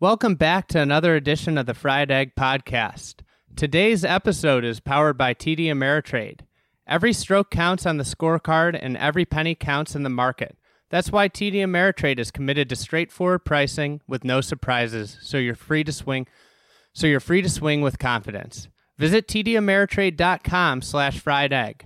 Welcome back to another edition of the Fried Egg Podcast. Today's episode is powered by TD Ameritrade. Every stroke counts on the scorecard and every penny counts in the market. That's why TD Ameritrade is committed to straightforward pricing with no surprises, so you're free to swing. With confidence. Visit tdameritrade.com/friedegg.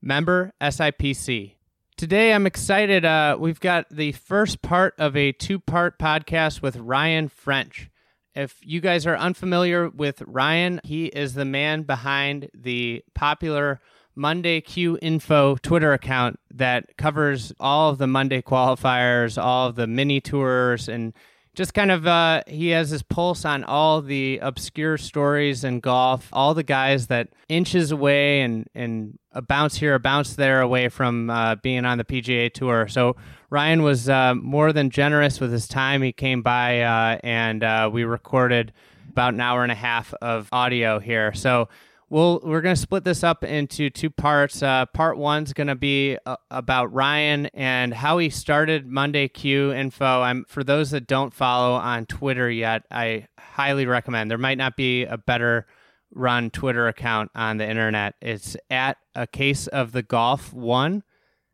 Member SIPC. Today, I'm excited. We've got the first part of a two-part podcast with Ryan French. If you guys are unfamiliar with Ryan, he is the man behind the popular Monday Q Info Twitter account that covers all of the Monday qualifiers, all of the mini tours, and just kind of he has his pulse on all the obscure stories in golf, all the guys that inches away and a bounce here, a bounce there away from being on the PGA Tour. So Ryan was more than generous with his time. He came by and we recorded about an hour and a half of audio here. So we're going to split this up into two parts. Part one's going to be about Ryan and how he started Monday Q Info. For those that don't follow on Twitter yet, I highly recommend. There might not be a better run Twitter account on the internet. It's at a case of the golf one.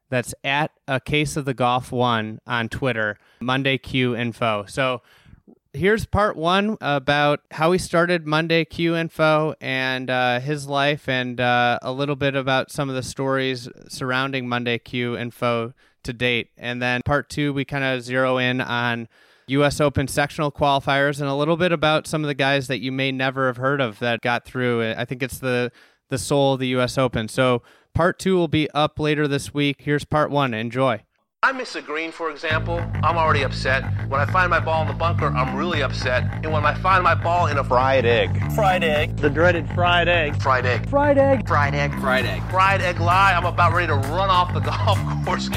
That's at a case of the golf one on Twitter, Monday Q Info. So here's part one about how he started Monday Q Info and his life and a little bit about some of the stories surrounding Monday Q Info to date. And then part two, we kind of zero in on U.S. Open sectional qualifiers and a little bit about some of the guys that you may never have heard of that got through. I think it's the soul of the U.S. Open. So part two will be up later this week. Here's part one. Enjoy. I miss a green, for example, I'm already upset. When I find my ball in the bunker, I'm really upset. And when I find my ball in a fried egg, the dreaded fried egg lie, I'm about ready to run off the golf course.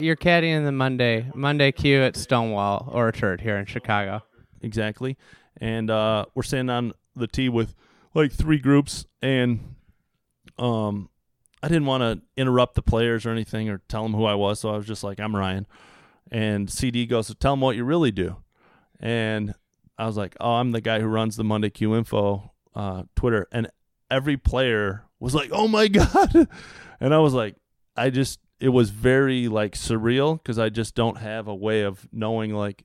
You're caddying the Monday Q at Stonewall Orchard here in Chicago. Exactly. And we're sitting on the tee with like three groups, and I didn't want to interrupt the players or anything or tell them who I was, so I was just like, I'm Ryan. And CD goes, so tell them what you really do. And I was like, oh, I'm the guy who runs the Monday Q Info Twitter. And every player was like, oh my God. And I was like, it was very like surreal because I just don't have a way of knowing like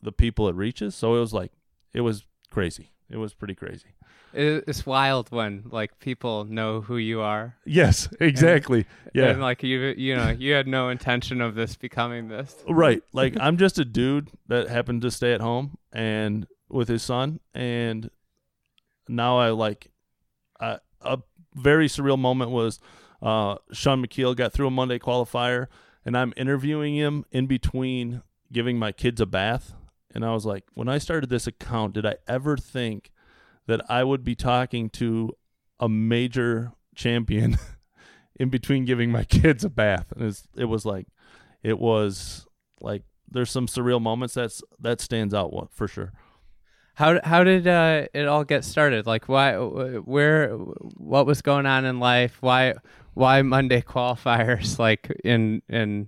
the people it reaches. So it was like, it was crazy. It was pretty crazy. It's wild when like people know who you are. Yes, exactly. And like you had no intention of this becoming this. Right. Like I'm just a dude that happened to stay at home and with his son. And now a very surreal moment was, Sean McKeel got through a Monday qualifier, and I'm interviewing him in between giving my kids a bath. And I was like, when I started this account, did I ever think that I would be talking to a major champion in between giving my kids a bath? And it was like there's some surreal moments that stands out for sure. How did it all get started? Like what was going on in life? Why Monday qualifiers, like in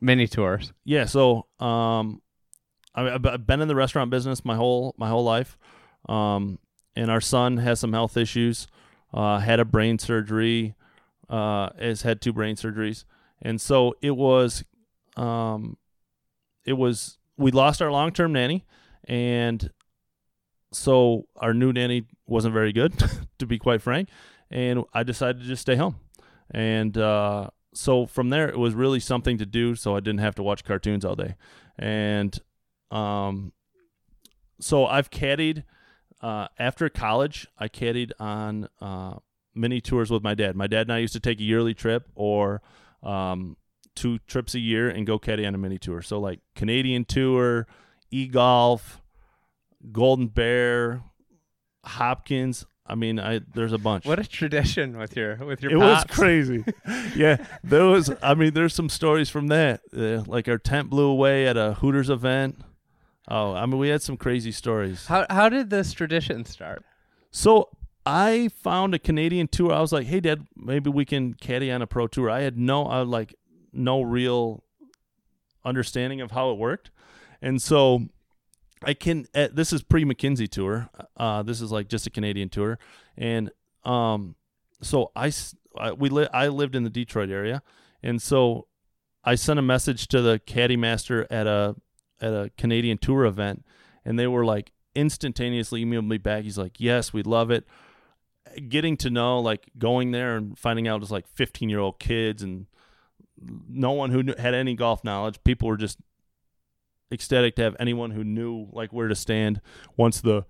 mini tours? Yeah, so I've been in the restaurant business my whole life, and our son has some health issues, had a brain surgery, has had two brain surgeries, and so it was we lost our long-term nanny. And so our new nanny wasn't very good, to be quite frank, and I decided to just stay home. And so from there, it was really something to do, so I didn't have to watch cartoons all day. And so I've caddied. After college, I caddied on mini tours with my dad. My dad and I used to take a yearly trip or two trips a year and go caddy on a mini tour. So like Canadian tour, eGolf, Golden Bear, Hopkins. I mean, there's a bunch. What a tradition with your It pops. Was crazy. Yeah, there was. I mean, there's some stories from that. Like our tent blew away at a Hooters event. Oh, I mean, we had some crazy stories. How did this tradition start? So I found a Canadian tour. I was like, hey, Dad, maybe we can caddy on a pro tour. I had no real understanding of how it worked, and so. This is pre-McKenzie tour. This is like just a Canadian tour. And so I lived in the Detroit area. And so I sent a message to the caddy master at a Canadian tour event. And they were like instantaneously emailed me back. He's like, yes, we love it. Getting to know, like going there and finding out it's like 15-year-old kids and no one who had any golf knowledge. People were just ecstatic to have anyone who knew like where to stand once you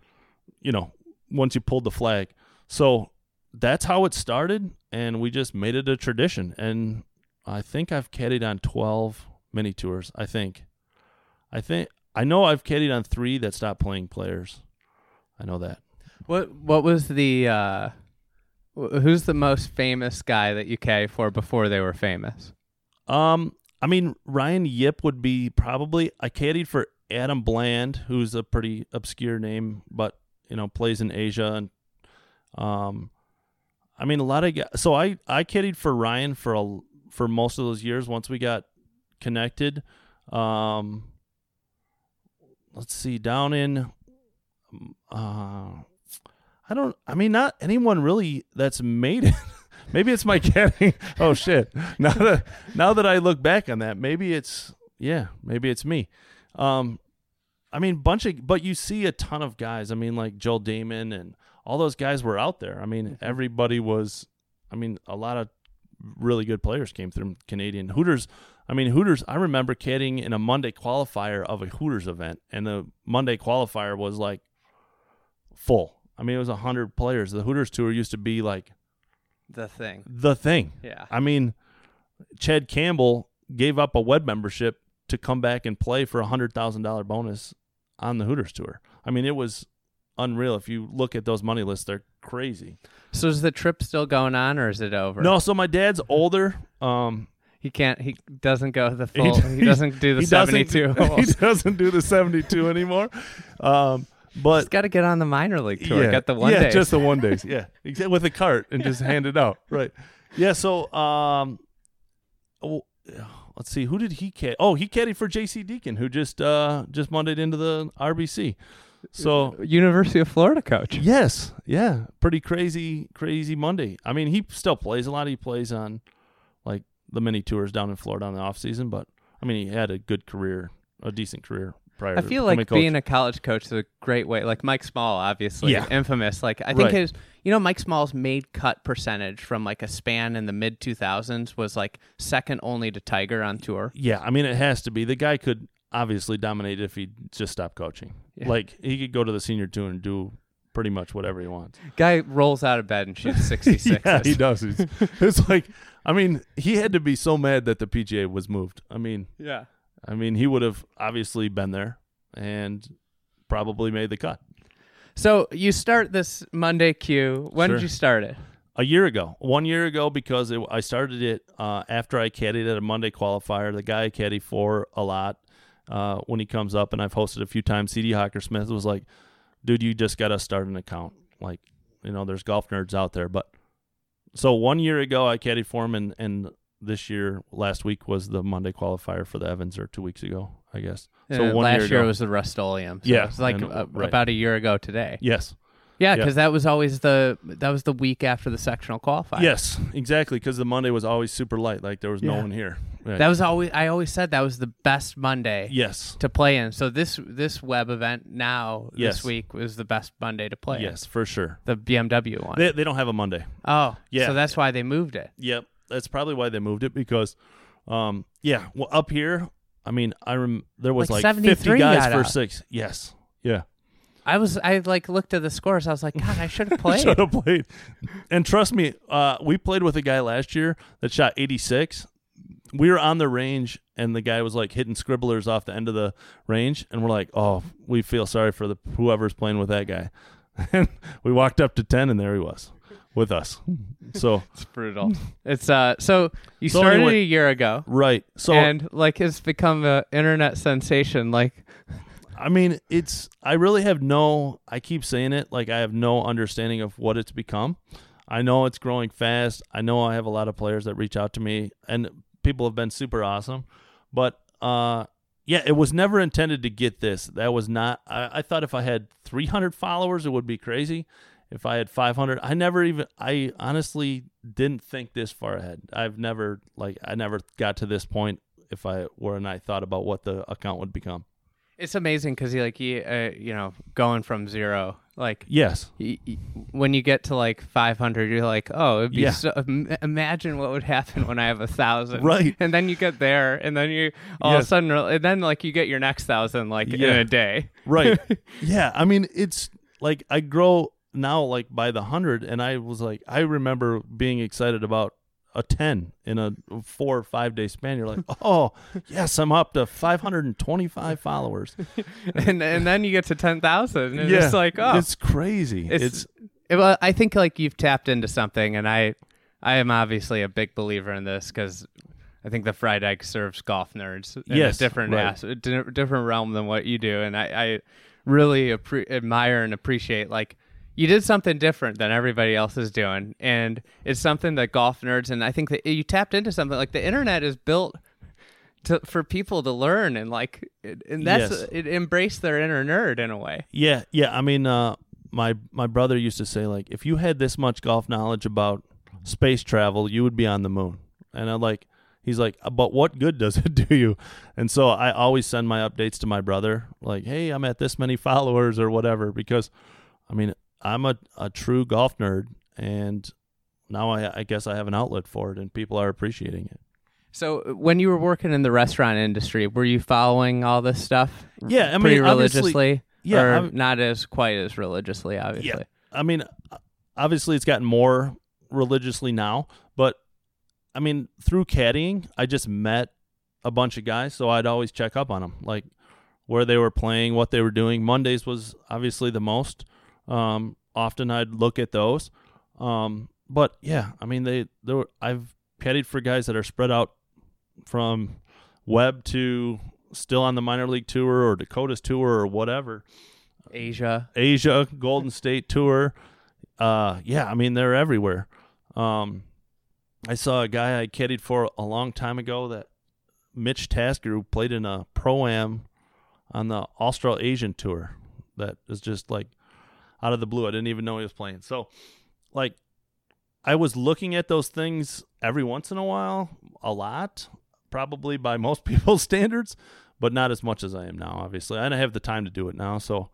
pulled the flag. So that's how it started, and we just made it a tradition. And I think I've caddied on 12 mini tours. I think I know I've caddied on 3 that stopped playing players. I know that. What was the who's the most famous guy that you caddied for before they were famous? I mean, Ryan Yip would be probably. I caddied for Adam Bland, who's a pretty obscure name, but plays in Asia. And I mean, a lot of guys. So I caddied for Ryan for most of those years. Once we got connected, let's see, down in not anyone really that's made it. Maybe it's my caddying. Oh shit! Now that I look back on that, maybe it's me. I mean, but you see a ton of guys. I mean, like Joel Damon and all those guys were out there. I mean, everybody was. I mean, a lot of really good players came through Canadian Hooters. I mean, Hooters. I remember caddying in a Monday qualifier of a Hooters event, and the Monday qualifier was like full. I mean, it was 100 players. The Hooters tour used to be like. The thing. Yeah. I mean, Chad Campbell gave up a web membership to come back and play for a $100,000 bonus on the Hooters tour. I mean, it was unreal. If you look at those money lists, they're crazy. So is the trip still going on, or is it over? No. So my dad's older. He doesn't go the full. He doesn't do the 72. He doesn't do the 72 anymore. But he's got to get on the minor league tour. Yeah, got the one days. Yeah, just the one days. Yeah, with a cart and just hand it out. Right. Yeah. So, let's see. Who did he caddy? Oh, he caddied for J.C. Deacon, who just Mondayed into the RBC. So University of Florida coach. Yes. Yeah. Pretty crazy Monday. I mean, he still plays a lot. He plays on like the mini tours down in Florida on the off season. But I mean, he had a decent career. I feel like being a college coach is a great way. Like Mike Small, obviously, infamous. Like I think his, Mike Small's made cut percentage from like a span in the mid 2000s was like second only to Tiger on tour. Yeah, I mean it has to be. The guy could obviously dominate if he just stopped coaching. Yeah. Like he could go to the senior tour and do pretty much whatever he wants. Guy rolls out of bed and shoots 66. Yeah, he does. It's like, I mean, he had to be so mad that the PGA was moved. I mean, yeah. I mean, he would have obviously been there and probably made the cut. So you start this Monday Q. When did you start it? A year ago. 1 year ago, because I started it after I caddied at a Monday qualifier. The guy I caddy for a lot when he comes up, and I've hosted a few times, CD Hockersmith was like, dude, you just got to start an account. Like, there's golf nerds out there. But so 1 year ago, I caddied for him, and this year, last week was the Monday qualifier for the Evans, or 2 weeks ago, I guess. So and last year was the Rust-Oleum. So yeah, it's like about a year ago today. Yes. Yeah, because that was always the week after the sectional qualifier. Yes, exactly. Because the Monday was always super light. Like there was no one here. Right. That was I always said that was the best Monday. Yes. To play in. So this web event this week was the best Monday to play. Yes, for sure. The BMW one. They don't have a Monday. Oh, yeah. So that's why they moved it. Yep. That's probably why they moved it, because, up here, I mean, there was like 50 guys for 6. Yes. Yeah. I looked at the scores. I was like, God, I should have played. And trust me, we played with a guy last year that shot 86. We were on the range, and the guy was like hitting scribblers off the end of the range, and we're like, oh, we feel sorry for whoever's playing with that guy. And we walked up to 10 and there he was with us. So it's brutal. It's so you started anyway, a year ago. Right. So and like it's become an internet sensation. Like I mean, it's I really have no I keep saying it, like I have no understanding of what it's become. I know it's growing fast. I know I have a lot of players that reach out to me and people have been super awesome. But yeah, it was never intended to get this. That was not, I thought if I had 300 followers, it would be crazy. If I had 500, I honestly didn't think this far ahead. I never got to this point if I were and I thought about what the account would become. It's amazing because going from zero, like yes, when you get to like 500, you're like, oh, it'd be imagine what would happen when I have 1,000, right? And then you get there, and then you all of a sudden, and then like you get your next 1,000 like in a day, right? Yeah, I mean, it's like I grow now like by the 100, and I was like, I remember being excited about a 10 in a 4 or 5 day span. You're like, oh yes, I'm up to 525 followers. and then you get to 10,000 and it's like, oh, it's crazy. Well, I think like you've tapped into something, and I am obviously a big believer in this because I think the fried egg serves golf nerds in a different different realm than what you do. And I really admire and appreciate like you did something different than everybody else is doing, and it's something that golf nerds, and I think that you tapped into something like the internet is built for people to learn, and like, and that's it embraced their inner nerd in a way. Yeah, yeah. I mean, my brother used to say like, if you had this much golf knowledge about space travel, you would be on the moon. And he's like, but what good does it do you? And so I always send my updates to my brother, like, hey, I'm at this many followers or whatever, because, I mean, I'm a true golf nerd, and now I guess I have an outlet for it, and people are appreciating it. So when you were working in the restaurant industry, were you following all this stuff? Yeah, I mean, pretty religiously? Yeah, or not as quite as religiously, obviously. Yeah, I mean, obviously it's gotten more religiously now, but I mean, through caddying, I just met a bunch of guys, so I'd always check up on them, like where they were playing, what they were doing. Mondays was obviously the most. Often I'd look at those. But yeah, I mean, I've caddied for guys that are spread out from Webb to still on the Minor League Tour or Dakotas Tour or whatever. Asia, Golden State Tour. Yeah, I mean, they're everywhere. I saw a guy I caddied for a long time ago, that Mitch Tasker, who played in a Pro-Am on the Australasian Tour. That is just like, out of the blue, I didn't even know he was playing. So, like, I was looking at those things every once in a while, a lot, probably by most people's standards, but not as much as I am now, obviously. And I have the time to do it now. So,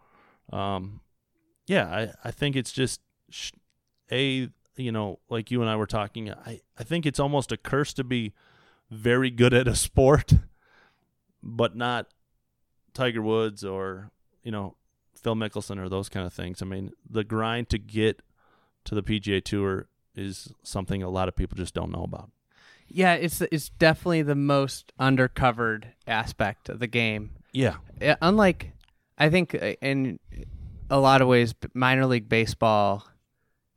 yeah, I think it's just, you know, like you and I were talking, I think it's almost a curse to be very good at a sport, but not Tiger Woods or, you know, Phil Mickelson or those kind of things. I mean, the grind to get to the PGA Tour is something a lot of people just don't know about. Yeah, it's definitely the most undercovered aspect of the game. Yeah. Unlike, I think in a lot of ways, minor league baseball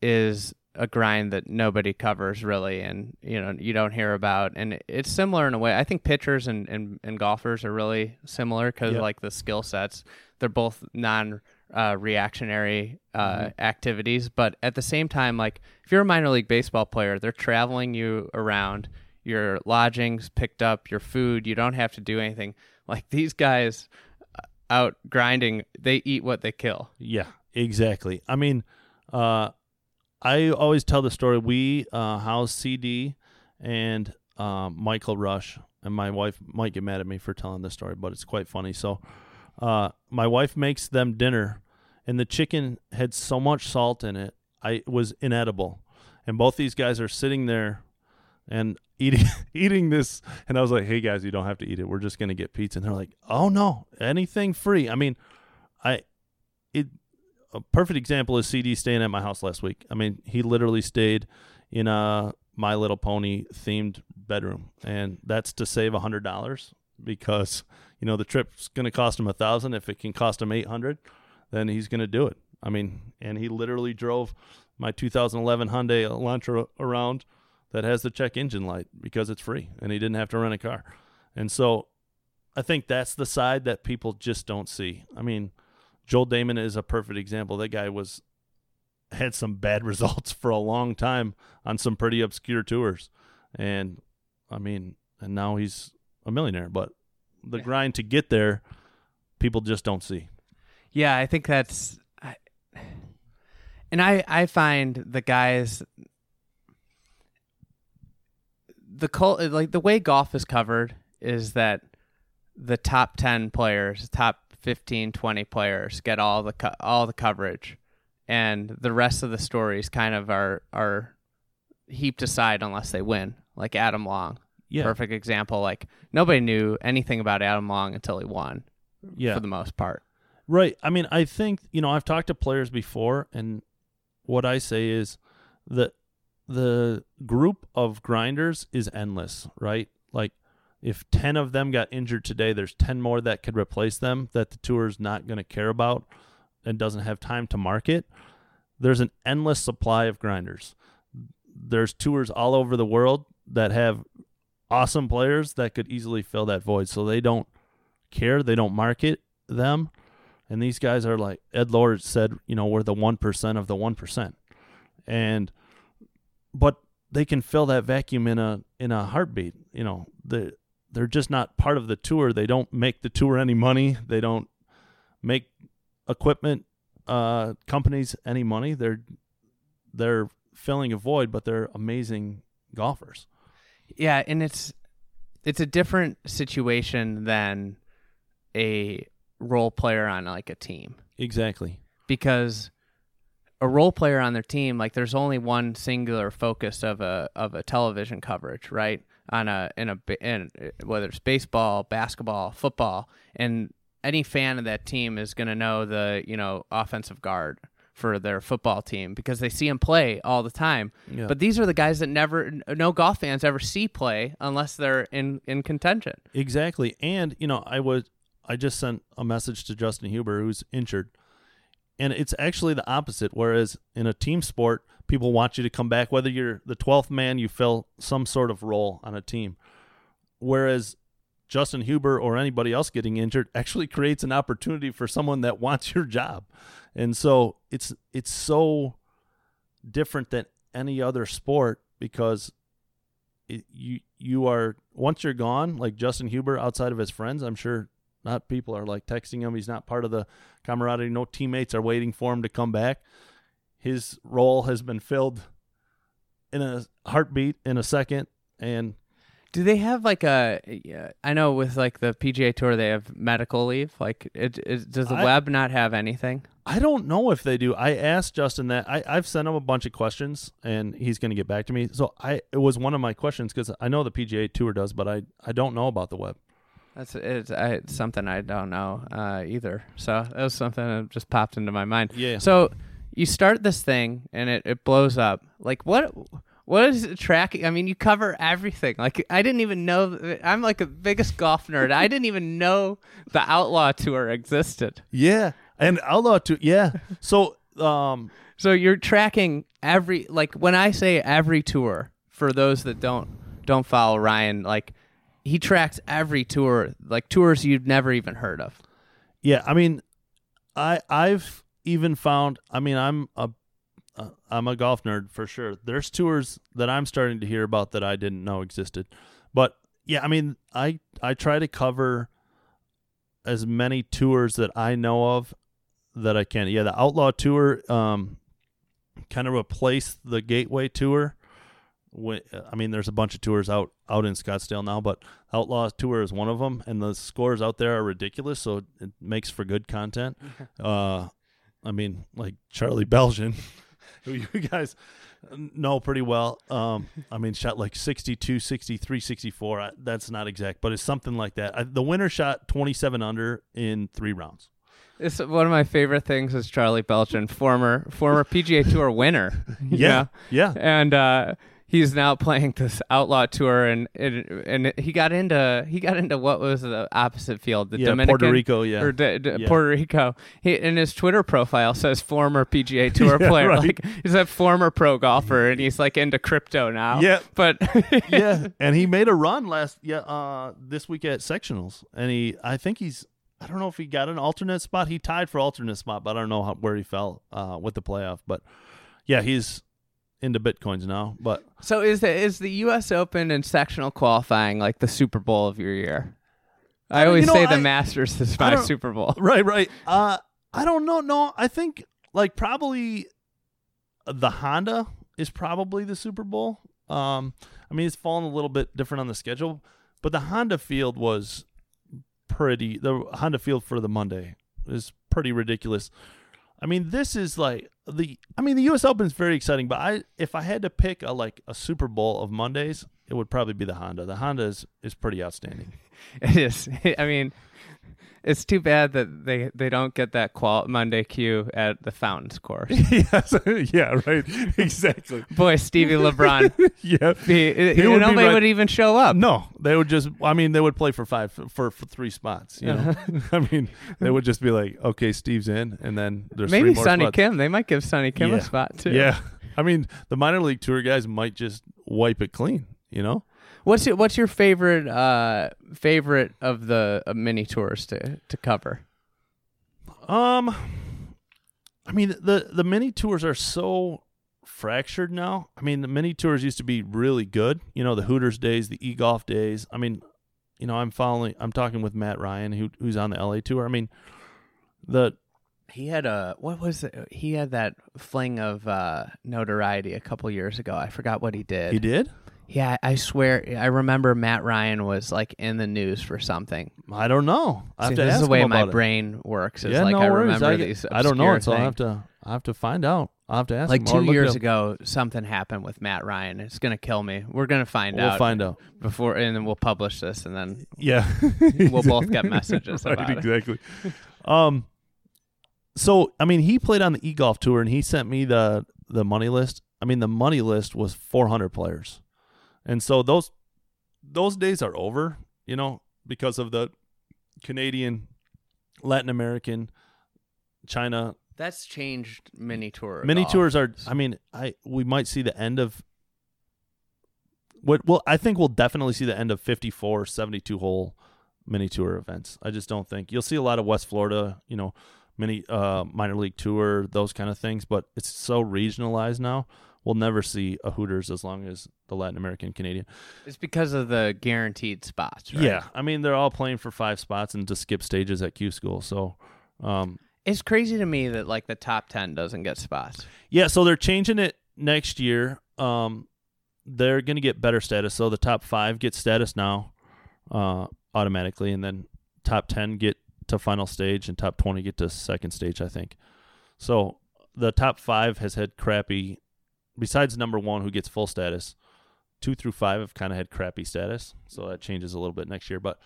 is a grind that nobody covers really, and you know, you don't hear about, and it's similar in a way. I think pitchers and golfers are really similar because like the skill sets, they're both non-reactionary activities, but at the same time, like if you're a minor league baseball player, they're traveling you around, your lodgings picked up, your food, you don't have to do anything. Like these guys out grinding, they eat what they kill. Yeah, exactly. I mean, I always tell the story. We housed CD and Michael Rush, and my wife might get mad at me for telling this story, but it's quite funny. So my wife makes them dinner, and the chicken had so much salt in it, it was inedible. And both these guys are sitting there and eating this. And I was like, hey, guys, you don't have to eat it. We're just going to get pizza. And they're like, oh, no, anything free. I mean, a perfect example is CD staying at my house last week. I mean, he literally stayed in a My Little Pony themed bedroom, and that's to save $100 because, you know, the trip's going to cost him $1,000. If it can cost him $800, then he's going to do it. I mean, and he literally drove my 2011 Hyundai Elantra around that has the check engine light because it's free and he didn't have to rent a car. And so I think that's the side that people just don't see. I mean, Joel Damon is a perfect example. That guy had some bad results for a long time on some pretty obscure tours. And I mean, and now he's a millionaire, but the grind to get there, people just don't see. Yeah, I think that's, I find the guys, the way golf is covered is that the top 10 players, top 15, 20 players get all the coverage, and the rest of the stories kind of are heaped aside unless they win. Like Adam Long, perfect example. Like nobody knew anything about Adam Long until he won, for the most part. Right. I mean, I think, I've talked to players before, and what I say is that the group of grinders is endless, right? Like if 10 of them got injured today, there's 10 more that could replace them that the tour is not going to care about and doesn't have time to market. There's an endless supply of grinders. There's tours all over the world that have awesome players that could easily fill that void. So they don't care. They don't market them. And these guys are like, Ed Lord said, we're the 1% of the 1%. But they can fill that vacuum in a heartbeat. They're just not part of the tour. They don't make the tour any money. They don't make equipment companies any money. They're filling a void, but they're amazing golfers. Yeah, and it's a different situation than a role player on like a team. Exactly. Because a role player on their team, like there's only one singular focus of a television coverage, right? Whether it's baseball, basketball, football, and any fan of that team is going to know the, offensive guard for their football team because they see him play all the time. Yeah. But these are the guys that no golf fans ever see play unless they're in contention. Exactly. And, I just sent a message to Justin Huber, who's injured. And it's actually the opposite, whereas in a team sport, people want you to come back. Whether you're the 12th man, you fill some sort of role on a team. Whereas Justin Huber or anybody else getting injured actually creates an opportunity for someone that wants your job. And so it's so different than any other sport because you are, once you're gone, like Justin Huber outside of his friends, I'm sure not people are like texting him. He's not part of the camaraderie. No teammates are waiting for him to come back. His role has been filled in a heartbeat, in a second. And do they have like I know with like the PGA Tour, they have medical leave. Like does the web not have anything? I don't know if they do. I asked Justin that. I've sent him a bunch of questions and he's going to get back to me. So it was one of my questions because I know the PGA Tour does, but I don't know about the web. It's something I don't know either. So that was something that just popped into my mind. Yeah. So you start this thing and it blows up. Like what is tracking? I mean, you cover everything. Like I didn't even know. I'm like the biggest golf nerd. I didn't even know the Outlaw Tour existed. Yeah, and Outlaw Tour. Yeah. So you're tracking every. Like when I say every tour, for those that don't follow Ryan, like. He tracks every tour, like tours you've never even heard of. Yeah, I mean, I've even found. I mean, I'm a golf nerd for sure. There's tours that I'm starting to hear about that I didn't know existed. But yeah, I mean, I try to cover as many tours that I know of that I can. Yeah, the Outlaw Tour kind of replaced the Gateway Tour. I mean, there's a bunch of tours out in Scottsdale now, but Outlaw Tour is one of them, and the scores out there are ridiculous, so it makes for good content. I mean, like Charlie Belgian, who you guys know pretty well. I mean, shot like 62, 63, 64. That's not exact, but it's something like that. The winner shot 27 under in 3 rounds. It's one of my favorite things is Charlie Belgian, former PGA Tour winner. Yeah, know? Yeah. And he's now playing this outlaw tour, and he got into what was the opposite field, the Dominican, Puerto Rico, Puerto Rico. He, in his Twitter profile, says former PGA Tour player, right. Like he's a former pro golfer, and he's like into crypto now. Yeah, but and he made a run this week at sectionals, and I don't know if he got an alternate spot. He tied for alternate spot, but I don't know where he fell with the playoff. But yeah, he's into bitcoins now. But so is the U.S. Open and sectional qualifying like the Super Bowl of your year? I always say the Masters is my Super Bowl. Right. I don't know. No, I think like probably the Honda is probably the Super Bowl. I mean, it's fallen a little bit different on the schedule, but the Honda field was pretty. The Honda field for the Monday is pretty ridiculous. I mean, this is like the U.S. Open is very exciting, but if I had to pick a Super Bowl of Mondays, it would probably be the Honda. The Honda is pretty outstanding. It is. I mean, it's too bad that they don't get that Monday queue at the Fountains course. Yes. Yeah, right. Exactly. Boy, Stevie LeBrun. Yeah. Nobody would even show up. No. They would just, I mean, they would play for three spots, you know. I mean, they would just be like, okay, Steve's in, and then there's maybe three more Sonny spots. Kim. They might give Sonny Kim a spot too. Yeah. I mean, the minor league tour guys might just wipe it clean, you know. What's your favorite favorite of the mini tours to cover? I mean the mini tours are so fractured now. I mean the mini tours used to be really good. You know, the Hooters days, the eGolf days. I mean, you know, I'm talking with Matt Ryan who's on the LA tour. I mean, he had that fling of notoriety a couple years ago. I forgot what he did. He did? Yeah, I swear, I remember Matt Ryan was like in the news for something. I don't know. I have to ask him about it. This is the way my brain works. It's like I remember these obscure things. I don't know, so I have to find out. I'll have to ask him. Like 2 years ago, something happened with Matt Ryan. It's going to kill me. We're going to find out. We'll find out. And then we'll publish this, and then we'll both get messages about it. Exactly. So, I mean, he played on the eGolf tour, and he sent me the money list. I mean, the money list was 400 players. And so those days are over, you know, because of the Canadian, Latin American, China. That's changed mini tours. Mini tours are, I mean, we might see the end of I think we'll definitely see the end of 54, 72 hole mini tour events. I just don't think you'll see a lot of West Florida, you know, minor league tour, those kind of things, but it's so regionalized now. We'll never see a Hooters as long as the Latin American Canadian. It's because of the guaranteed spots, right? Yeah. I mean, they're all playing for 5 spots and to skip stages at Q School. So it's crazy to me that like the top 10 doesn't get spots. Yeah. So they're changing it next year. They're going to get better status. So the top 5 get status now automatically. And then top 10 get to final stage and top 20 get to second stage, I think. So the top 5 has had crappy. Besides number 1, who gets full status, 2 through 5 have kind of had crappy status, so that changes a little bit next year. But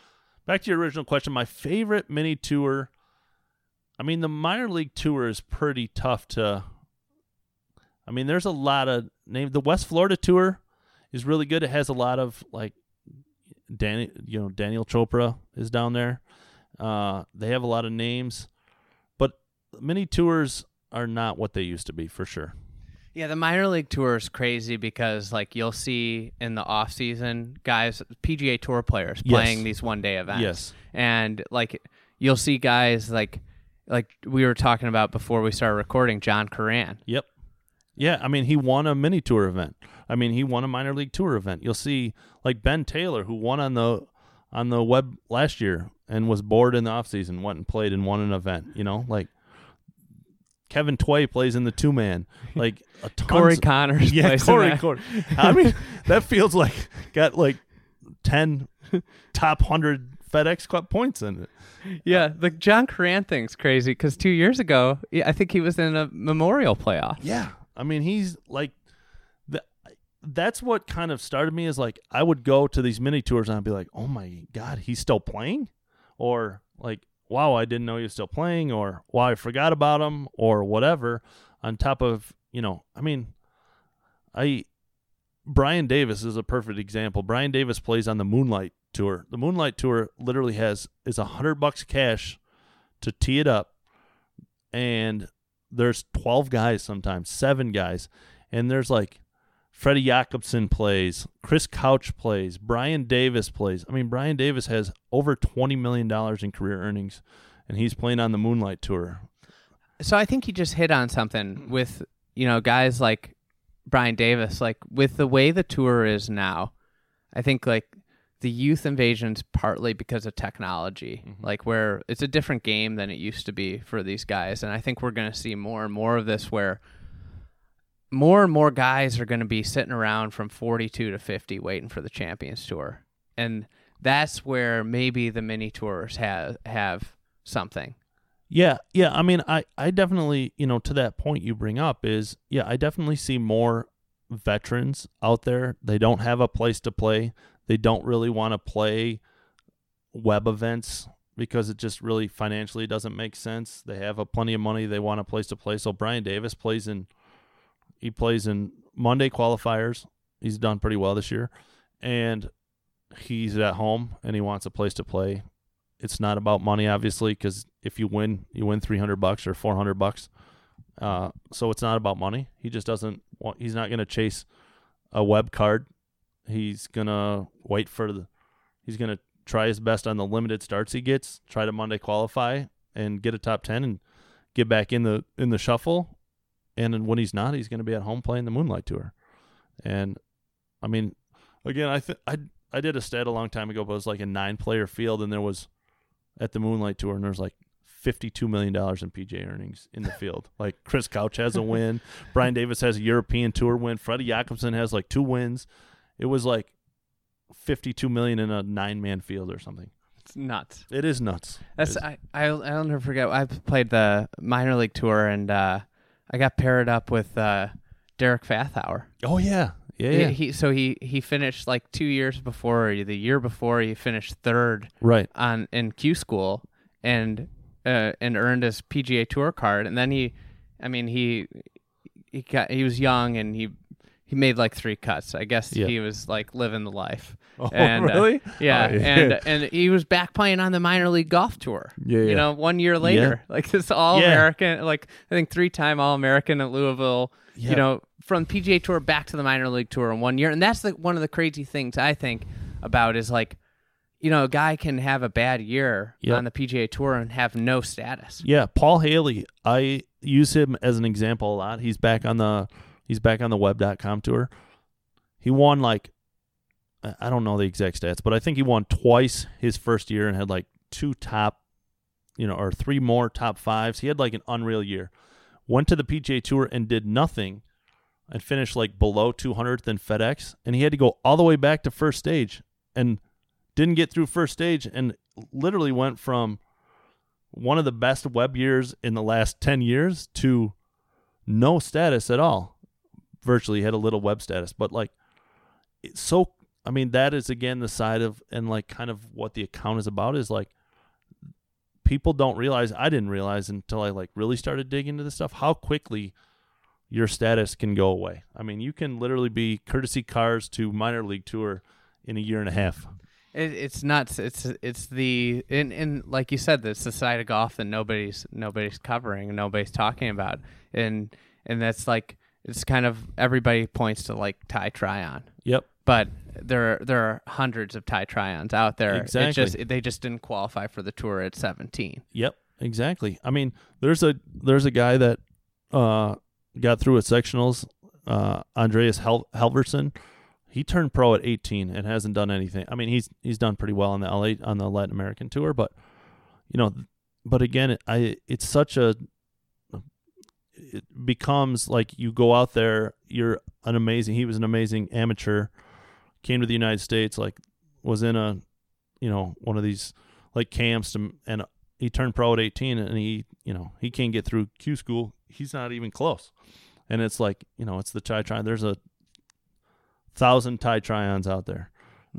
back to your original question, my favorite mini tour, I mean, the minor league tour is pretty tough to, I mean, there's a lot of names. The West Florida tour is really good. It has a lot of, like, Daniel Chopra is down there. They have a lot of names. But mini tours are not what they used to be, for sure. Yeah, the minor league tour is crazy because, like, you'll see in the off season, guys, PGA Tour players playing these 1 day events. Yes, and like you'll see guys like we were talking about before we started recording, John Curran. Yep. Yeah, I mean, he won a mini tour event. I mean, he won a minor league tour event. You'll see like Ben Taylor, who won on the web last year and was bored in the off season, went and played and won an event. You know, like. Kevin Tway plays in the two-man. Like a Corey Connors plays in that. I mean, that feels like got like 10 top 100 FedEx Cup points in it. Yeah, the John Curran thing's crazy because 2 years ago, I think he was in a Memorial playoff. Yeah, I mean, he's like, that's what kind of started me is like, I would go to these mini tours and I'd be like, oh my God, he's still playing? Or like, wow, I didn't know he was still playing, or wow, I forgot about him, or whatever. On top of, you know, I mean, I Brian Davis is a perfect example. Brian Davis plays on the Moonlight Tour. The Moonlight Tour literally is $100 cash to tee it up, and there's 12 guys sometimes, 7 guys, and there's like Freddie Jacobson plays, Chris Couch plays, Brian Davis plays. I mean, Brian Davis has over $20 million in career earnings, and he's playing on the Moonlight Tour. So I think you just hit on something with, you know, guys like Brian Davis. Like, with the way the tour is now, I think like the youth invasion's partly because of technology, like where it's a different game than it used to be for these guys. And I think we're going to see more and more of this, where more and more guys are going to be sitting around from 42 to 50 waiting for the Champions Tour. And that's where maybe the mini tours have something. Yeah. Yeah. I mean, I definitely, you know, to that point you bring up is, yeah, I definitely see more veterans out there. They don't have a place to play. They don't really want to play web events because it just really financially doesn't make sense. They have plenty of money. They want a place to play. So Brian Davis plays in Monday Qualifiers. He's done pretty well this year, and he's at home and he wants a place to play. It's not about money, obviously, because if you win, you win $300 or $400. So it's not about money. He just doesn't want. He's not going to chase a web card. He's going to wait for the. He's going to try his best on the limited starts he gets. Try to Monday qualify and get a top 10 and get back in the shuffle. And then when he's not, he's going to be at home playing the Moonlight Tour. And I mean, again, I did a stat a long time ago, but it was like a 9-player field, and there was. At the Moonlight Tour, and there's like $52 million in PGA earnings in the field. Like, Chris Couch has a win. Brian Davis has a European Tour win. Freddie Jacobson has like 2 wins. It was like $52 million in a 9-man field or something. It's nuts. It is nuts. I'll never forget. I played the Minor League Tour, and I got paired up with Derek Fathauer. Oh, yeah. Yeah. He finished like 2 years before, or the year before, he finished third in Q School, and earned his PGA Tour card. And then he was young, and he made like 3 cuts. I guess he was like living the life. Oh, and, really? Yeah. Oh, yeah. And he was back playing on the Minor League Golf Tour. Yeah. You know, 1 year later, like this All American, like I think 3-time All American at Louisville. Yeah. You know, from PGA Tour back to the Minor League Tour in 1 year. And that's one of the crazy things I think about is, like, you know, a guy can have a bad year on the PGA Tour and have no status. Yeah, Paul Haley, I use him as an example a lot. He's back on the web.com tour. He won, like, I don't know the exact stats, but I think he won twice his first year and had like 2 top, you know, or 3 more top 5s. He had like an unreal year. Went to the PGA Tour and did nothing, and finished like below 200th in FedEx, and he had to go all the way back to first stage, and didn't get through first stage, and literally went from one of the best web years in the last 10 years to no status at all. Virtually had a little web status, but like, it's so, I mean, that is again the side of, and like kind of what the account is about is like, people don't realize, I didn't realize until I like really started digging into this stuff, how quickly your status can go away. I mean, you can literally be courtesy cars to Minor League Tour in a year and a half. It's nuts. It's the and like you said, it's the side of golf that nobody's covering and nobody's talking about. And that's like, it's kind of, everybody points to like Ty Tryon. Yep. But there are hundreds of Ty Tryons out there. Exactly. They just didn't qualify for the tour at 17. Yep. Exactly. I mean, there's a guy that got through at sectionals, Andreas Halvorsen. He turned pro at 18 and hasn't done anything. I mean, he's done pretty well on the LA, on the Latin American tour, but you know, but again, it becomes like you go out there, he was an amazing amateur, came to the United States, like was in a, you know, one of these like camps, and he turned pro at 18, and he can't get through Q School. He's not even close. And it's like, you know, it's the Ty Tryon. There's 1,000 Ty Tryons out there,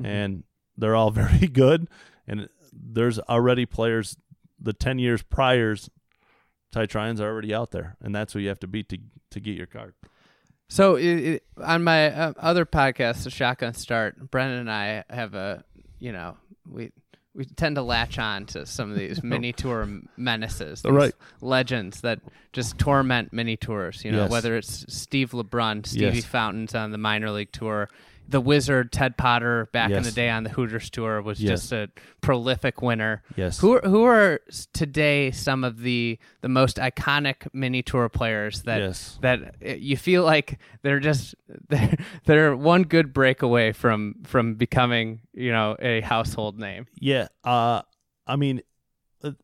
and they're all very good. And there's already players, the 10 years priors, Ty Tryons are already out there, and that's who you have to beat to get your card. So on my other podcast, the Shotgun Start, Brennan and I have a, you know, we tend to latch on to some of these mini tour menaces, these legends that just torment mini tours, you know, whether it's Steve LeBrun, Stevie Fountains on the minor league tour, the wizard Ted Potter back in the day on the Hooters tour was just a prolific winner. Yes. Who are today some of the most iconic mini tour players that that you feel like they're just they're one good breakaway from becoming, you know, a household name? Yeah. I mean,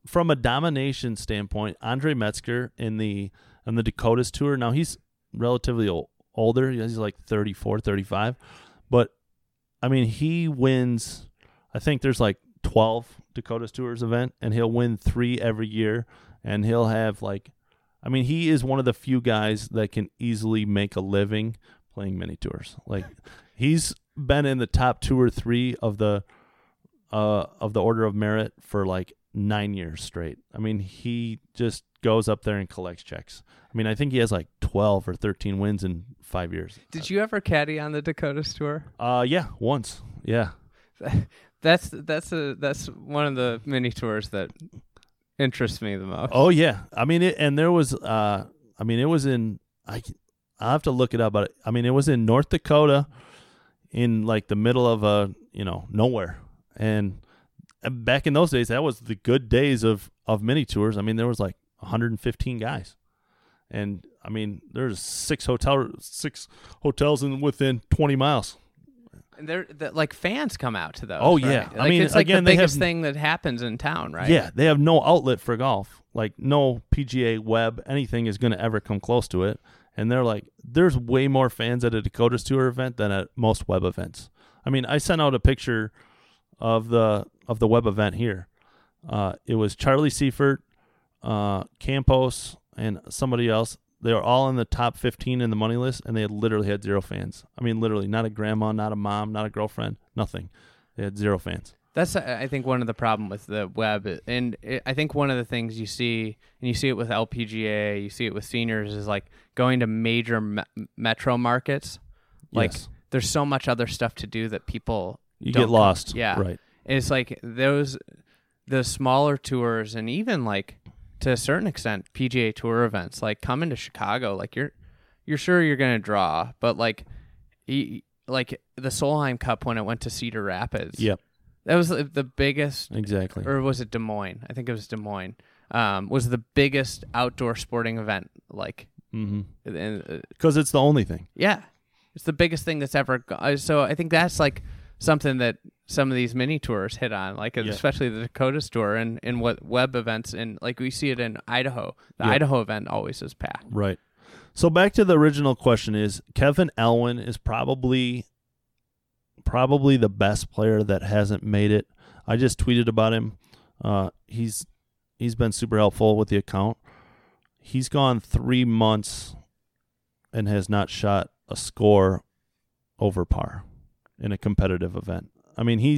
from a domination standpoint, Andre Metzger in the Dakotas tour. Now he's relatively older. He's like 34, 35. But, I mean, he wins, I think there's like 12 Dakotas Tours event, and he'll win 3 every year. And he'll have like, I mean, he is one of the few guys that can easily make a living playing mini tours. Like, he's been in the top 2 or 3 of the order of merit for like 9 years straight. I mean, he just goes up there and collects checks. I mean, I think he has like 12 or 13 wins in 5 years. Did you ever caddy on the Dakotas tour? Yeah, once. Yeah. That's one of the mini tours that interests me the most. Oh yeah. I mean, I'll have to look it up, but I mean, it was in North Dakota in like the middle of nowhere. And back in those days, that was the good days of mini tours. I mean, there was like 115 guys. And I mean, there's six hotels in within 20 miles. And like fans come out to those. Oh right? Yeah. Like, I mean, it's like again, the biggest thing that happens in town, right? Yeah. They have no outlet for golf. Like no PGA web, anything is going to ever come close to it. And they're like, there's way more fans at a Dakotas Tour event than at most web events. I mean, I sent out a picture of the web event here. It was Charlie Seifert, Campos, and somebody else. They were all in the top 15 in the money list, and they had literally had 0 fans. I mean, literally, not a grandma, not a mom, not a girlfriend, nothing. They had 0 fans. That's, I think, one of the problem with the web. And I think one of the things you see, and you see it with LPGA, you see it with seniors, is like going to major metro markets. Like, there's so much other stuff to do that people get lost. Yeah. Right. And it's like the smaller tours, and even like, to a certain extent, PGA Tour events, like coming to Chicago, like you're sure you're going to draw, but like the Solheim Cup when it went to Cedar Rapids, that was the biggest, exactly, or was it Des Moines? I think it was Des Moines. Was the biggest outdoor sporting event, like, because it's the only thing. Yeah, it's the biggest thing that's ever. So I think that's like something that some of these mini tours hit on, like especially the Dakotas tour and what web events, and like we see it in Idaho. The Idaho event always is packed. Right. So back to the original question is, Kevin Elwin is probably the best player that hasn't made it. I just tweeted about him. He's been super helpful with the account. He's gone 3 months and has not shot a score over par in a competitive event. I mean, I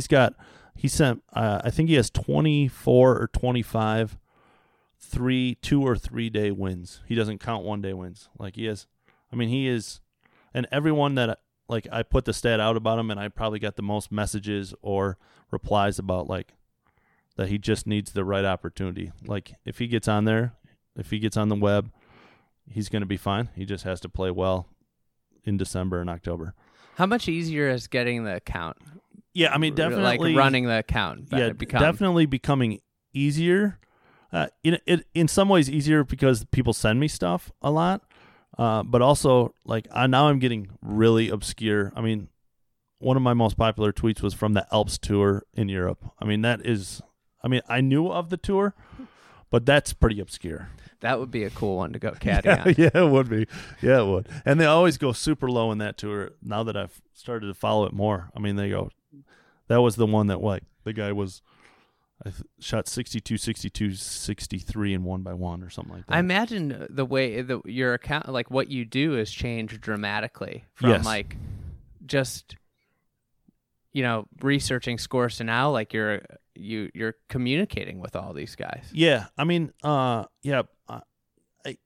think he has 24 or 25 2 or 3 day wins. He doesn't count 1 day wins. Like and everyone that like I put the stat out about him, and I probably got the most messages or replies about like that he just needs the right opportunity. Like if he gets on the web, he's going to be fine. He just has to play well in December and October. How much easier is getting the account? Yeah, I mean, definitely like running the account. Yeah, definitely becoming easier. In some ways, easier because people send me stuff a lot, but also like now I'm getting really obscure. I mean, one of my most popular tweets was from the Alps tour in Europe. I mean, I knew of the tour, but that's pretty obscure. That would be a cool one to go caddy on. Yeah, it would be. Yeah, it would. And they always go super low in that tour. Now that I've started to follow it more, I mean, they go. That was the one that like the guy was shot 62, 62, 63 and 1 by 1 or something like that. I imagine the way that your account, like what you do, is changed dramatically from like just, you know, researching scores to now like you're communicating with all these guys. Yeah, I mean,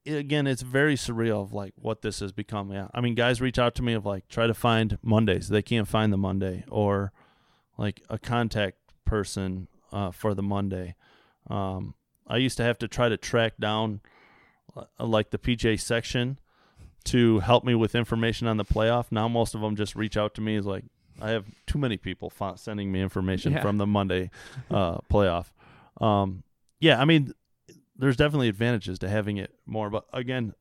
again, it's very surreal of like what this has become. Yeah. I mean, guys reach out to me of like, try to find Mondays. They can't find the Monday, or like a contact person for the Monday. I used to have to try to track down like the PGA section to help me with information on the playoff. Now most of them just reach out to me. Is like, I have too many people sending me information from the Monday playoff. Yeah, I mean, there's definitely advantages to having it more. But, again,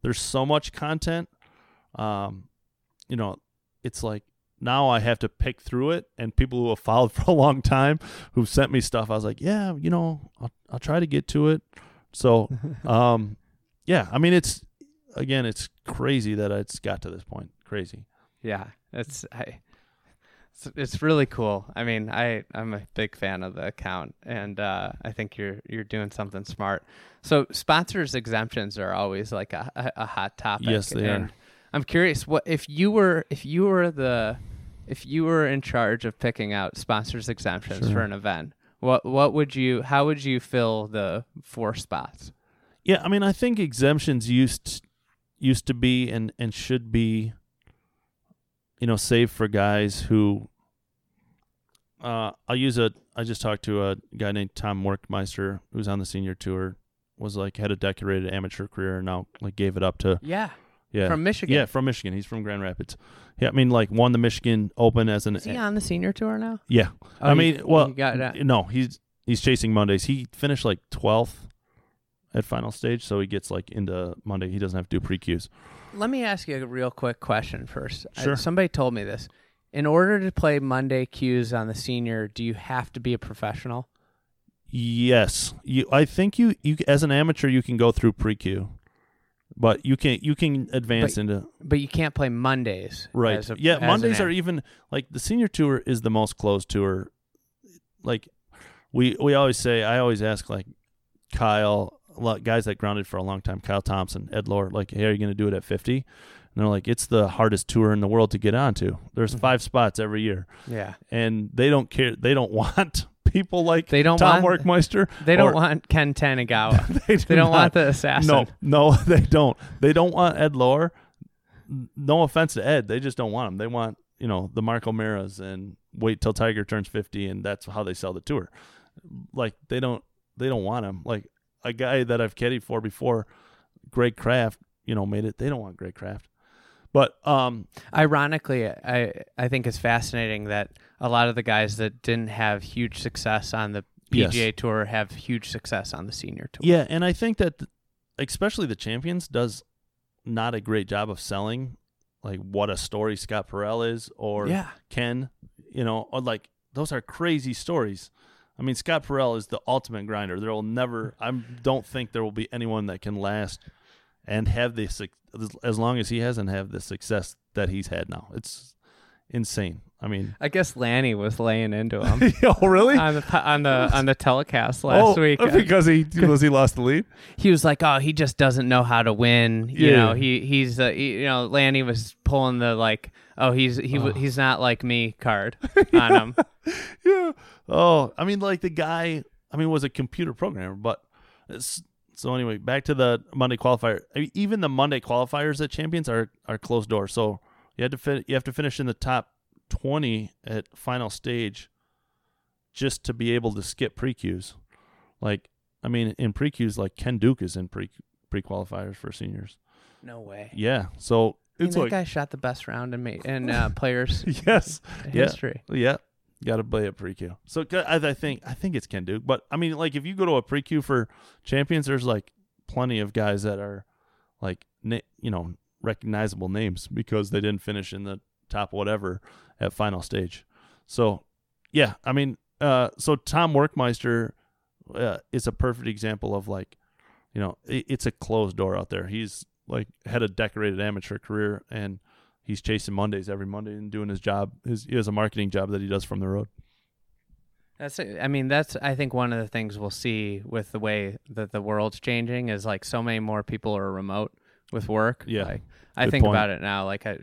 there's so much content. You know, it's like now I have to pick through it. And people who have followed for a long time who've sent me stuff, I was like, yeah, you know, I'll try to get to it. So, yeah, I mean, it's, again, it's crazy that it's got to this point. Crazy. Yeah, it's really cool. I mean, I'm a big fan of the account, and I think you're doing something smart. So sponsors exemptions are always like a hot topic. Yes, they are. I'm curious, what if you were in charge of picking out sponsors exemptions for an event, what would you, how would you fill the 4 spots? Yeah, I mean, I think exemptions used to be and should be, you know, save for guys who I just talked to a guy named Tom Werkmeister, who's on the senior tour, was like, had a decorated amateur career and now like gave it up to from Michigan. Yeah, from Michigan. He's from Grand Rapids. Yeah, I mean, like won the Michigan Open as an. Is he on the senior tour now? Yeah, oh, I mean, well, no, he's chasing Mondays. He finished like 12th at final stage, so he gets like into Monday. He doesn't have to do pre-Qs. Let me ask you a real quick question first. Sure. Somebody told me this. In order to play Monday Qs on the senior, do you have to be a professional? Yes. I think you as an amateur, you can go through pre-Q, but you can advance into. But you can't play Mondays. Right. Mondays are even like the senior tour is the most closed tour. Like we always say, I always ask like Kyle. A lot guys that grounded for a long time, Kyle Thompson, Ed Lohr, like, hey, are you going to do it at 50? And they're like, it's the hardest tour in the world to get onto. There's 5 spots every year. Yeah. And they don't care. They don't want people like Tom Werkmeister. They don't want Ken Tanigawa. They don't want the assassin. No, they don't. They don't want Ed Lohr. No offense to Ed. They just don't want him. They want, you know, the Mark O'Meara's and wait till Tiger turns 50, and that's how they sell the tour. Like, they don't want him. Like, a guy that I've caddied for before, Greg Kraft, you know, made it. They don't want Greg Kraft. But ironically, I think it's fascinating that a lot of the guys that didn't have huge success on the PGA Tour have huge success on the senior tour. Yeah, and I think that especially the Champions does not a great job of selling like what a story Scott Perrell is or Ken, you know, or like those are crazy stories. I mean, Scott Perrell is the ultimate grinder. There will never, I don't think there will be anyone that can last and have this, as long as he has and have the success that he's had now. It's insane. I mean, I guess Lanny was laying into him. Oh, really? On the telecast last week, because he lost the lead. He was like, "Oh, he just doesn't know how to win." You know, he's Lanny was pulling the like, "Oh, he's not like me" card on him. Yeah. Oh, I mean, like the guy. I mean, was a computer programmer, but so anyway. Back to the Monday qualifier. I mean, even the Monday qualifiers at Champions are closed door. So you had to finish in the top 20 at final stage just to be able to skip pre-Qs. Like, I mean, in pre-Qs, like Ken Duke is in pre-qualifiers for seniors. No way. Yeah. So it's like, that guy shot the best round in players history. Yeah. Got to play a pre-Q. So I think it's Ken Duke. But I mean, like if you go to a pre-Q for Champions, there's like plenty of guys that are like, you know, recognizable names because they didn't finish in the top whatever at final stage. So yeah, I mean, so Tom Werkmeister is a perfect example of like, you know, it's a closed door out there. He's like had a decorated amateur career and he's chasing Mondays every Monday and doing his job. He has a marketing job that he does from the road. That's I think one of the things we'll see with the way that the world's changing is like so many more people are remote with work. Yeah. Like, I think about it now, like I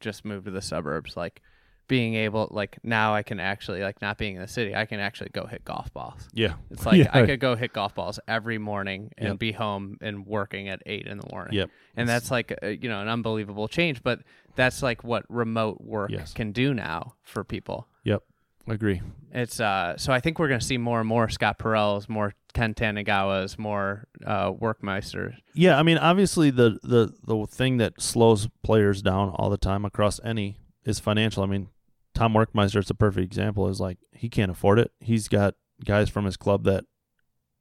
just moved to the suburbs, like being able, like, now I can actually, like, not being in the city, I can actually go hit golf balls. Yeah. It's like, yeah, I could go hit golf balls every morning and be home and working at 8 a.m. Yep. And that's like, you know, an unbelievable change, but that's like what remote work can do now for people. Yep. I agree. It's so I think we're going to see more and more Scott Perrells, more Ken Tanegawas, more Workmeisters. Yeah, I mean, obviously the thing that slows players down all the time across any is financial. I mean, Tom Workmeister is a perfect example. Is like, he can't afford it. He's got guys from his club that,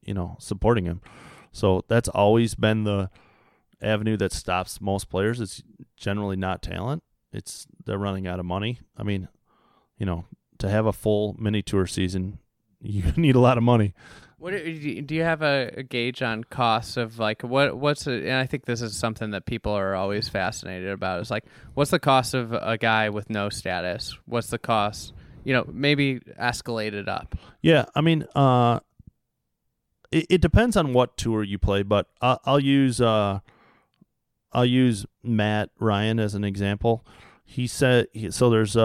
you know, supporting him. So that's always been the avenue that stops most players. It's generally not talent. It's they're running out of money. I mean, you know, to have a full mini tour season, you need a lot of money. What do you have a gauge on costs of, like, what's and I think this is something that people are always fascinated about, is like, what's the cost of a guy with no status? What's the cost, you know, maybe escalated up? Yeah, I mean, it depends on what tour you play, but I'll use Matt Ryan as an example. He said so. There's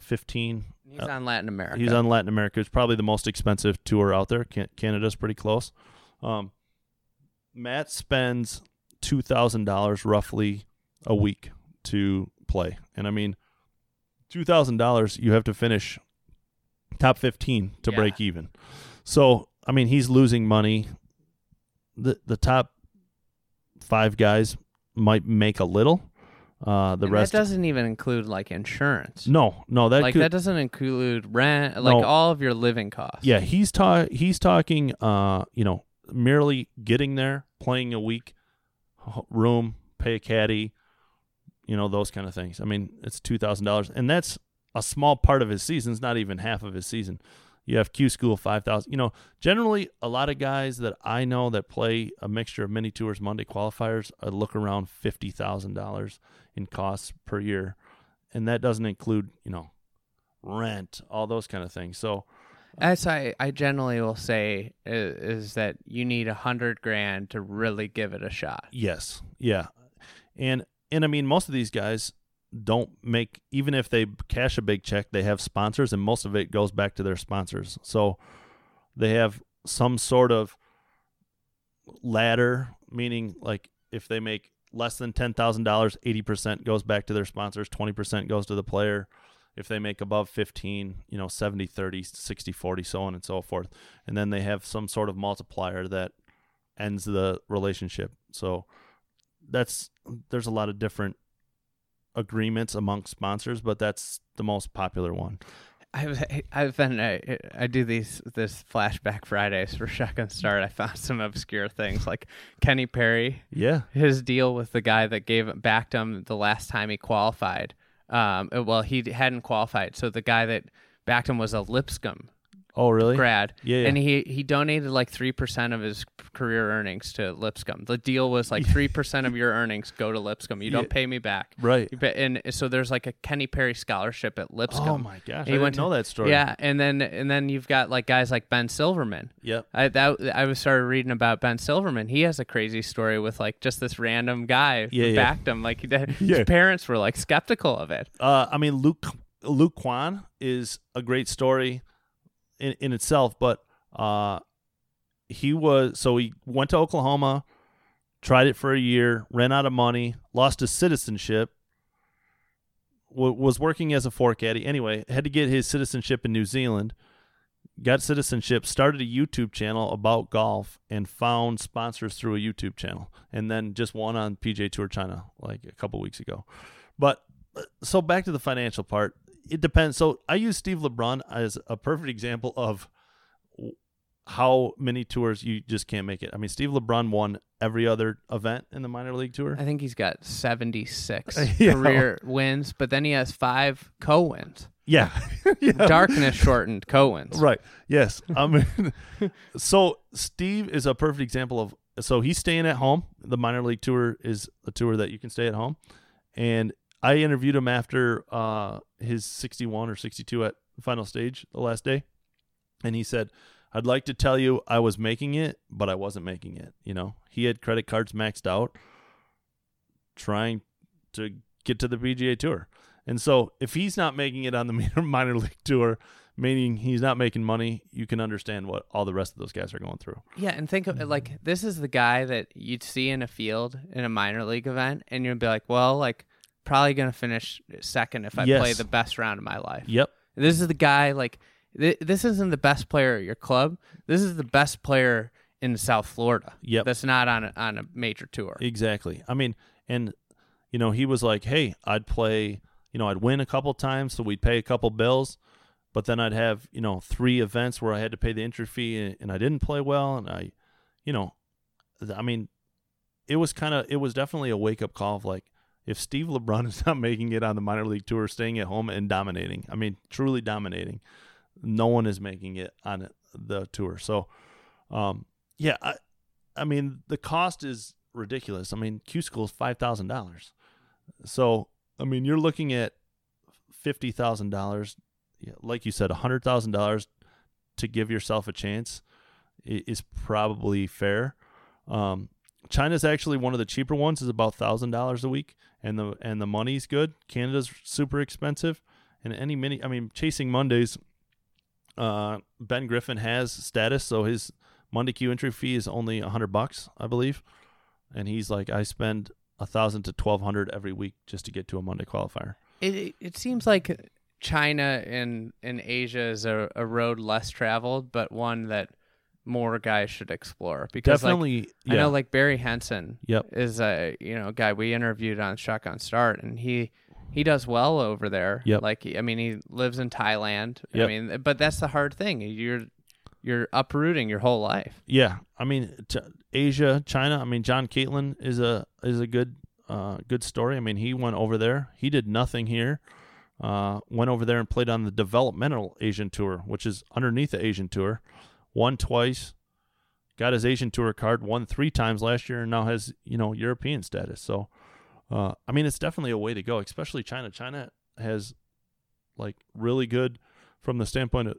15. He's on Latin America. He's on Latin America. It's probably the most expensive tour out there. Canada's pretty close. Matt spends $2,000 roughly a week to play. And, I mean, $2,000, you have to finish top 15 to break even. So, I mean, he's losing money. The top five guys might make a little. The rest, that doesn't even include, like, insurance. No, that doesn't include rent, like, all of your living costs. Yeah, he's talking, you know, merely getting there, playing a week, room, pay a caddy, you know, those kind of things. I mean, it's $2,000, and that's a small part of his season. It's not even half of his season. You have Q School, $5,000. You know, generally, a lot of guys that I know that play a mixture of mini tours, Monday qualifiers, I look around $50,000 in costs per year, and that doesn't include, you know, rent, all those kind of things. So, as I generally will say, is that you need $100,000 to really give it a shot. Yes, yeah, and I mean, most of these guys don't make, even if they cash a big check, they have sponsors, and most of it goes back to their sponsors. So they have some sort of ladder, meaning, like, if they make less than $10,000, 80% goes back to their sponsors, 20% goes to the player. If they make above 15, you know, 70/30, 60/40, so on and so forth. And then they have some sort of multiplier that ends the relationship. So there's a lot of different agreements among sponsors, but that's the most popular one. I do this flashback Fridays for Shotgun Start. I found some obscure things, like Kenny Perry, his deal with the guy that backed him the last time he qualified. Well, he hadn't qualified, so the guy that backed him was a Lipscomb grad. Yeah. And he donated like 3% of his career earnings to Lipscomb. The deal was like 3% of your earnings go to Lipscomb. You don't pay me back. Right. And so there's like a Kenny Perry scholarship at Lipscomb. Oh my gosh. I didn't know that story. Yeah. And then you've got like guys like Ben Silverman. Yep. I started reading about Ben Silverman. He has a crazy story with like just this random guy who backed him. Like his parents were like skeptical of it. I mean, Luke Kwan is a great story in itself, but he went to Oklahoma, tried it for a year, ran out of money, lost his citizenship, was working as a fork caddy. Anyway, had to get his citizenship in New Zealand, got citizenship, started a YouTube channel about golf, and found sponsors through a YouTube channel, and then just won on PGA Tour China like a couple weeks ago. But so back to the financial part. It depends. So I use Steve LeBrun as a perfect example of how many tours you just can't make it. I mean, Steve LeBrun won every other event in the minor league tour. I think he's got 76 career wins, but then he has 5 co-wins. Yeah. Darkness shortened co-wins. Right. Yes. I mean, so Steve is a perfect example of, so he's staying at home. The minor league tour is a tour that you can stay at home. And I interviewed him after his 61 or 62 at final stage the last day, and he said, "I'd like to tell you I was making it, but I wasn't making it." You know, he had credit cards maxed out, trying to get to the PGA Tour, And so if he's not making it on the minor league tour, meaning he's not making money, you can understand what all the rest of those guys are going through. Yeah, and think of it like, this is the guy that you'd see in a field in a minor league event, and you'd be like, well, like, probably going to finish second if I play the best round of my life. Yep. This is the guy, like, this isn't the best player at your club. This is the best player in South Florida. Yep. That's not on a major tour. Exactly. I mean, and, you know, he was like, hey, I'd play, you know, I'd win a couple times, so we'd pay a couple bills. But then I'd have, you know, 3 events where I had to pay the entry fee and I didn't play well. And I, you know, I mean, it was definitely a wake up call of like, if Steve LeBrun is not making it on the minor league tour, staying at home and dominating, I mean, truly dominating, no one is making it on the tour. So, yeah, I mean, the cost is ridiculous. I mean, Q School is $5,000. So, I mean, you're looking at $50,000. Yeah, like you said, $100,000 to give yourself a chance is probably fair. China's actually one of the cheaper ones, is about $1,000 a week, and the money's good. Canada's super expensive, and Chasing Mondays. Ben Griffin has status, so his Monday Q entry fee is only $100, I believe, and he's like, I spend $1,000 to $1,200 every week just to get to a Monday qualifier. It seems like China and Asia is a road less traveled, but one that more guys should explore. Because definitely, like, yeah. I know, like, Barry Henson is a guy we interviewed on Shotgun Start, and he does well over there. Yep. Like, I mean, he lives in Thailand. Yep. I mean, but that's the hard thing. You're uprooting your whole life. Yeah, I mean, Asia, China. I mean, John Caitlin is a good story. I mean, he went over there. He did nothing here. Went over there and played on the developmental Asian tour, which is underneath the Asian tour. Won twice, got his Asian tour card, won 3 times last year, and now has European status. So, I mean, it's definitely a way to go, especially China. China has like really good from the standpoint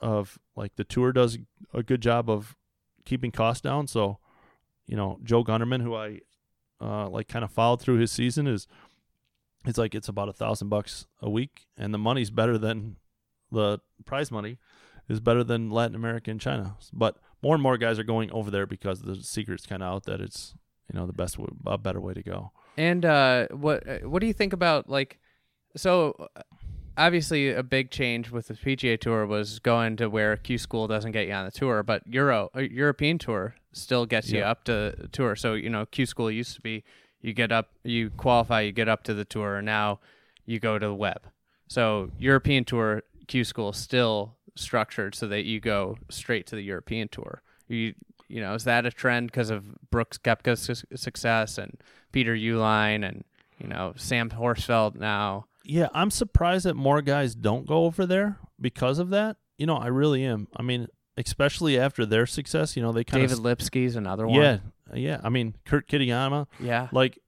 of like the tour does a good job of keeping costs down. So, Joe Gunderman, who I like kind of followed through his season, it's like it's about $1,000 a week, and the money's better than the prize money is better than Latin America and China. But more and more guys are going over there because the secret's kind of out that it's the best a better way to go. And what do you think about, like, so obviously a big change with the PGA Tour was going to where Q School doesn't get you on the tour, but European Tour still gets you up to the tour. So Q School used to be, you get up, you qualify, you get up to the tour, and now you go to the web. So European Tour, Q School still structured so that you go straight to the European Tour. Is that a trend because of Brooks Koepka's success and Peter Uline and, Sam Horsfeld now? Yeah, I'm surprised that more guys don't go over there because of that. I really am. I mean, especially after their success, they kind of... David Lipsky's another one. Yeah. I mean, Kurt Kitayama. Yeah. Like,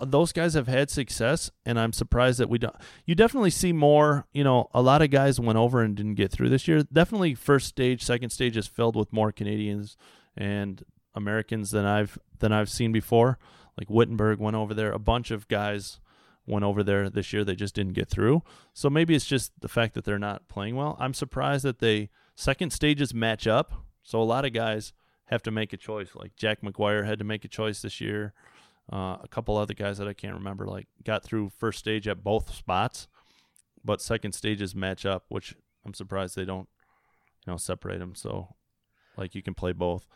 those guys have had success, and I'm surprised that we don't... You definitely see more, a lot of guys went over and didn't get through this year. Definitely first stage, second stage is filled with more Canadians and Americans than I've seen before. Like, Wittenberg went over there. A bunch of guys went over there this year. They just didn't get through. So maybe it's just the fact that they're not playing well. I'm surprised that they... Second stages match up, so a lot of guys have to make a choice. Like Jack McGuire had to make a choice this year. A couple other guys that I can't remember got through first stage at both spots, but second stages match up, which I'm surprised they don't, separate them. So, you can play both.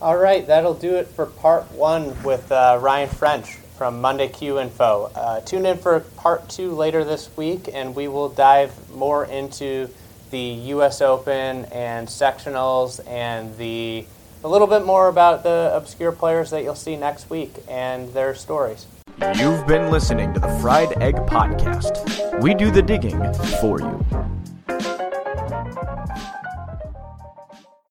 All right, that'll do it for part 1 with Ryan French from Monday Q Info. Tune in for part 2 later this week, and we will dive more into the U.S. Open and sectionals and a little bit more about the obscure players that you'll see next week and their stories. You've been listening to the Fried Egg Podcast. We do the digging for you.